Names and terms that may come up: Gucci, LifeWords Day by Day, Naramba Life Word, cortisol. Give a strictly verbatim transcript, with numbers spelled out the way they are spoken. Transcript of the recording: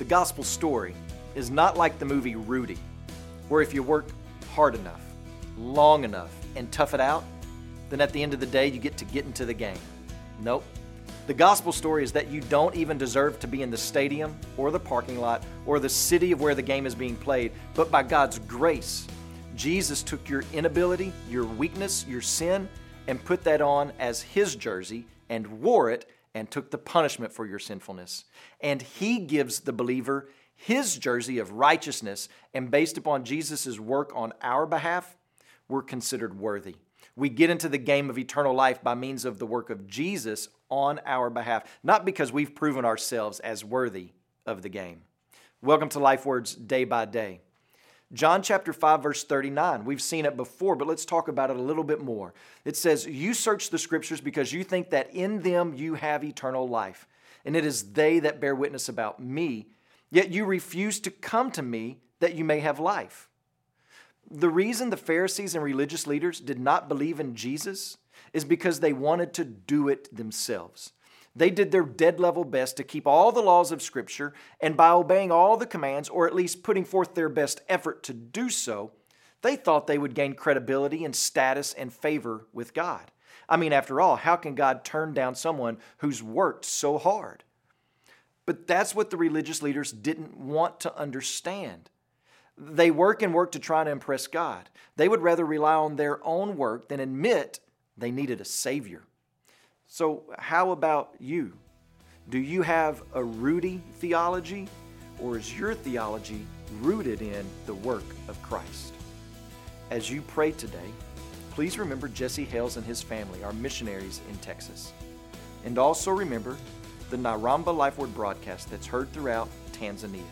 The gospel story is not like the movie Rudy, where if you work hard enough, long enough, and tough it out, then at the end of the day you get to get into the game. Nope. The gospel story is that you don't even deserve to be in the stadium or the parking lot or the city of where the game is being played, but by God's grace, Jesus took your inability, your weakness, your sin, and put that on as His jersey and wore it and took the punishment for your sinfulness. And He gives the believer His jersey of righteousness, and based upon Jesus' work on our behalf, we're considered worthy. We get into the game of eternal life by means of the work of Jesus on our behalf, not because we've proven ourselves as worthy of the game. Welcome to LifeWords Day by Day. John chapter five, verse thirty-nine. We've seen it before, but let's talk about it a little bit more. It says, "You search the scriptures because you think that in them you have eternal life, and it is they that bear witness about me, yet you refuse to come to me that you may have life." The reason the Pharisees and religious leaders did not believe in Jesus is because they wanted to do it themselves. They did their dead-level best to keep all the laws of Scripture, and by obeying all the commands, or at least putting forth their best effort to do so, they thought they would gain credibility and status and favor with God. I mean, after all, how can God turn down someone who's worked so hard? But that's what the religious leaders didn't want to understand. They work and work to try to impress God. They would rather rely on their own work than admit they needed a Savior. So how about you? Do you have a Rudy theology, or is your theology rooted in the work of Christ? As you pray today, please remember Jesse Hales and his family, our missionaries in Texas. And also remember the Naramba Life Word broadcast that's heard throughout Tanzania.